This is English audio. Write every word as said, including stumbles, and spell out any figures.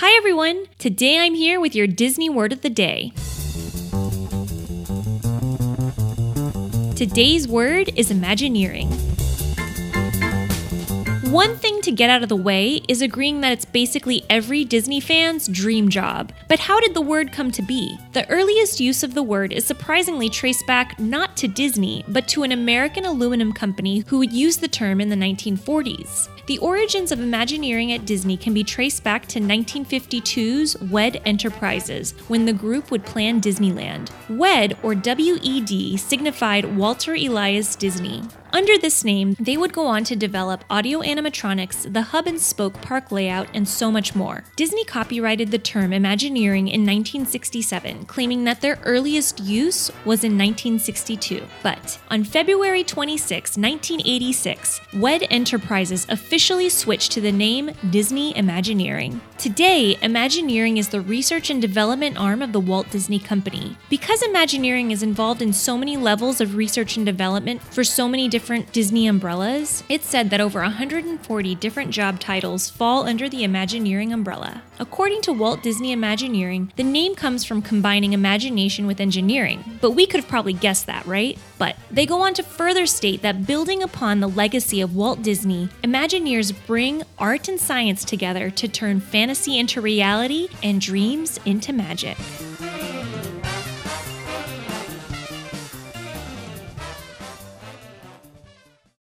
Hi everyone! Today I'm here with your Disney Word of the Day. Today's word is Imagineering. One thing to get out of the way is agreeing that it's basically every Disney fan's dream job. But how did the word come to be? The earliest use of the word is surprisingly traced back not to Disney, but to an American aluminum company who would use the term in the nineteen forties. The origins of Imagineering at Disney can be traced back to nineteen fifty-two's W E D Enterprises, when the group would plan Disneyland. W E D, or W E D, signified Walter Elias Disney. Under this name, they would go on to develop audio animatronics, the hub-and-spoke park layout, and so much more. Disney copyrighted the term Imagineering in nineteen sixty-seven, claiming that their earliest use was in nineteen sixty-two. But on February twenty-sixth, nineteen eighty-six, W E D Enterprises officially switched to the name Disney Imagineering. Today, Imagineering is the research and development arm of the Walt Disney Company. Because Imagineering is involved in so many levels of research and development for so many different Disney umbrellas, it's said that over one hundred forty different job titles fall under the Imagineering umbrella. According to Walt Disney Imagineering, the name comes from combining imagination with engineering, but we could have probably guessed that, right? But they go on to further state that building upon the legacy of Walt Disney, Imagineers bring art and science together to turn fantasy into reality and dreams into magic.